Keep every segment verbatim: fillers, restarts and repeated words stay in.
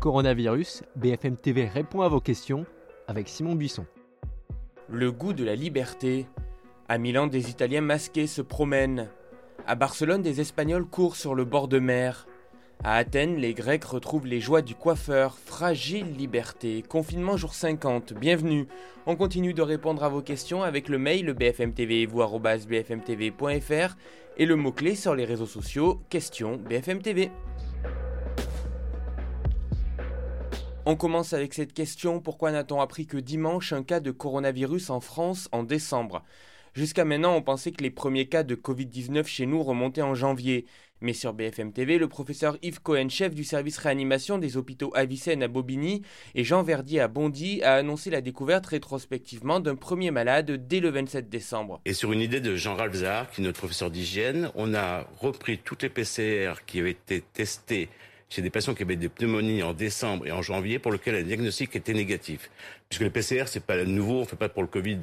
Coronavirus, B F M T V répond à vos questions avec Simon Buisson. Le goût de la liberté. À Milan, des Italiens masqués se promènent. À Barcelone, des Espagnols courent sur le bord de mer. À Athènes, les Grecs retrouvent les joies du coiffeur. Fragile liberté. Confinement jour cinquante. Bienvenue. On continue de répondre à vos questions avec le mail b f m t v et vous arobase b f m t v point f r et le mot-clé sur les réseaux sociaux question B F M T V. On commence avec cette question, pourquoi n'a-t-on appris que dimanche un cas de coronavirus en France en décembre? Jusqu'à maintenant, on pensait que les premiers cas de covid dix-neuf chez nous remontaient en janvier. Mais sur B F M T V, le professeur Yves Cohen, chef du service réanimation des hôpitaux Avicenne à Bobigny et Jean Verdier à Bondy, a annoncé la découverte rétrospectivement d'un premier malade dès le vingt-sept décembre. Et sur une idée de Jean-Ralph Zahar, qui est notre professeur d'hygiène, on a repris toutes les P C R qui avaient été testées chez des patients qui avaient des pneumonies en décembre et en janvier, pour lesquels le diagnostic était négatif. Puisque les P C R, c'est pas nouveau, on ne fait pas pour le covid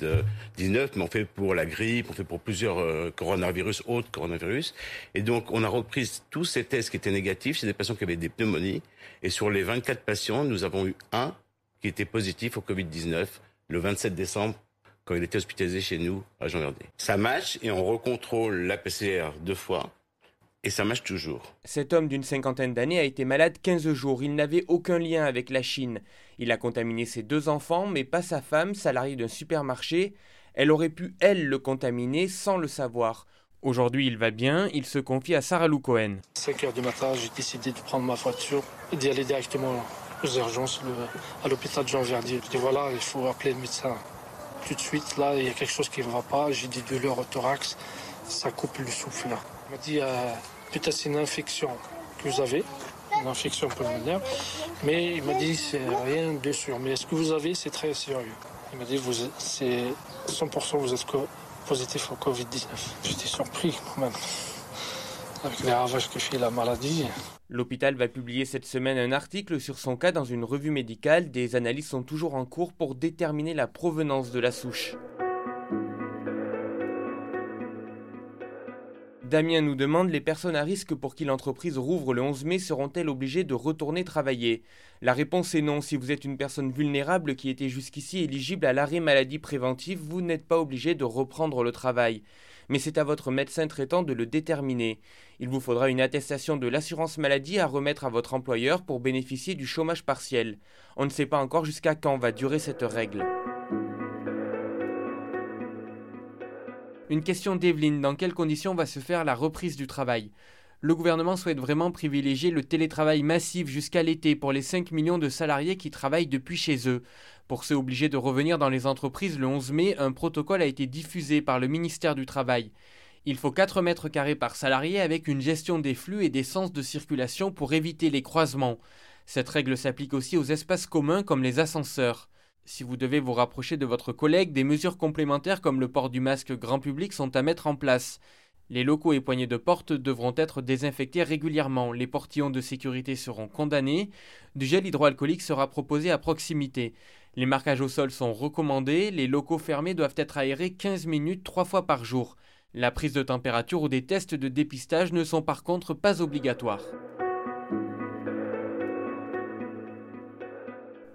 dix-neuf, mais on fait pour la grippe, on fait pour plusieurs euh, coronavirus, autres coronavirus. Et donc, on a repris tous ces tests qui étaient négatifs chez des patients qui avaient des pneumonies. Et sur les vingt-quatre patients, nous avons eu un qui était positif au covid dix-neuf le vingt-sept décembre, quand il était hospitalisé chez nous, à Jean Gardet. Ça match et on recontrôle la P C R deux fois. Et ça marche toujours. Cet homme d'une cinquantaine d'années a été malade quinze jours. Il n'avait aucun lien avec la Chine. Il a contaminé ses deux enfants, mais pas sa femme, salariée d'un supermarché. Elle aurait pu, elle, le contaminer sans le savoir. Aujourd'hui, il va bien. Il se confie à Sarah Lou Cohen. cinq heures du matin, j'ai décidé de prendre ma voiture et d'y aller directement aux urgences, à l'hôpital de Jean Verdier. Je dis voilà, il faut appeler le médecin. Tout de suite, là, il y a quelque chose qui ne va pas. J'ai des douleurs au thorax. Ça coupe le souffle. On m'a dit, euh, peut-être c'est une infection que vous avez, une infection pulmonaire, mais il m'a dit, c'est rien de sûr. Mais ce que vous avez, c'est très sérieux. Il m'a dit, vous, c'est cent pour cent vous êtes co- positif au covid dix-neuf. J'étais surpris quand même, avec les ravages que fait la maladie. L'hôpital va publier cette semaine un article sur son cas dans une revue médicale. Des analyses sont toujours en cours pour déterminer la provenance de la souche. Damien nous demande, les personnes à risque pour qui l'entreprise rouvre le onze mai seront-elles obligées de retourner travailler? La réponse est non. Si vous êtes une personne vulnérable qui était jusqu'ici éligible à l'arrêt maladie préventif, vous n'êtes pas obligé de reprendre le travail. Mais c'est à votre médecin traitant de le déterminer. Il vous faudra une attestation de l'assurance maladie à remettre à votre employeur pour bénéficier du chômage partiel. On ne sait pas encore jusqu'à quand va durer cette règle. Une question d'Evelyne, dans quelles conditions va se faire la reprise du travail? Le gouvernement souhaite vraiment privilégier le télétravail massif jusqu'à l'été pour les cinq millions de salariés qui travaillent depuis chez eux. Pour ceux obligés de revenir dans les entreprises le onze mai, un protocole a été diffusé par le ministère du Travail. Il faut quatre mètres carrés par salarié avec une gestion des flux et des sens de circulation pour éviter les croisements. Cette règle s'applique aussi aux espaces communs comme les ascenseurs. Si vous devez vous rapprocher de votre collègue, des mesures complémentaires comme le port du masque grand public sont à mettre en place. Les locaux et poignées de porte devront être désinfectés régulièrement. Les portillons de sécurité seront condamnés. Du gel hydroalcoolique sera proposé à proximité. Les marquages au sol sont recommandés. Les locaux fermés doivent être aérés quinze minutes trois fois par jour. La prise de température ou des tests de dépistage ne sont par contre pas obligatoires.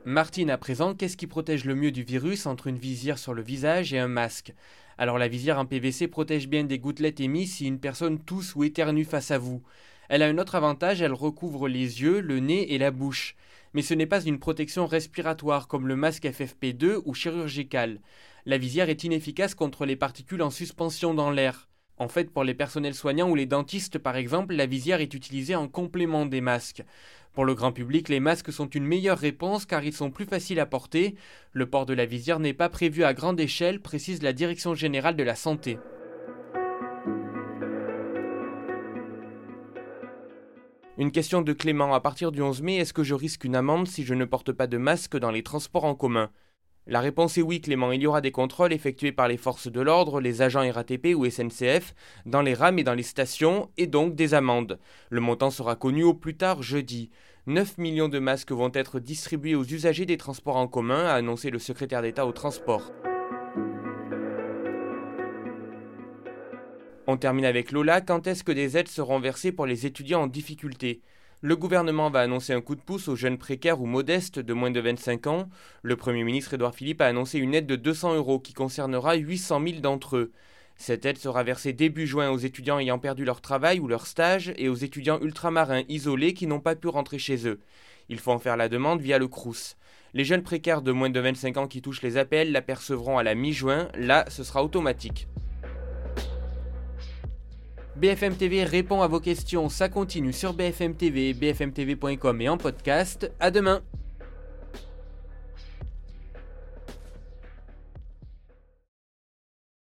Martine, à présent, qu'est-ce qui protège le mieux du virus entre une visière sur le visage et un masque? Alors la visière en P V C protège bien des gouttelettes émises si une personne tousse ou éternue face à vous. Elle a un autre avantage, elle recouvre les yeux, le nez et la bouche. Mais ce n'est pas une protection respiratoire comme le masque F F P deux ou chirurgical. La visière est inefficace contre les particules en suspension dans l'air. En fait, pour les personnels soignants ou les dentistes par exemple, la visière est utilisée en complément des masques. Pour le grand public, les masques sont une meilleure réponse car ils sont plus faciles à porter. Le port de la visière n'est pas prévu à grande échelle, précise la Direction générale de la santé. Une question de Clément, à partir du onze mai, est-ce que je risque une amende si je ne porte pas de masque dans les transports en commun ? La réponse est oui, Clément, il y aura des contrôles effectués par les forces de l'ordre, les agents R A T P ou S N C F, dans les rames et dans les stations, et donc des amendes. Le montant sera connu au plus tard jeudi. neuf millions de masques vont être distribués aux usagers des transports en commun, a annoncé le secrétaire d'État aux transports. On termine avec Lola, quand est-ce que des aides seront versées pour les étudiants en difficulté ? Le gouvernement va annoncer un coup de pouce aux jeunes précaires ou modestes de moins de vingt-cinq ans. Le Premier ministre Édouard Philippe a annoncé une aide de deux cents euros qui concernera huit cent mille d'entre eux. Cette aide sera versée début juin aux étudiants ayant perdu leur travail ou leur stage et aux étudiants ultramarins isolés qui n'ont pas pu rentrer chez eux. Il faut en faire la demande via le Crous. Les jeunes précaires de moins de vingt-cinq ans qui touchent les A P L l'apercevront à la mi-juin, là ce sera automatique. B F M T V répond à vos questions, ça continue sur B F M T V, b f m t v point com et en podcast. À demain!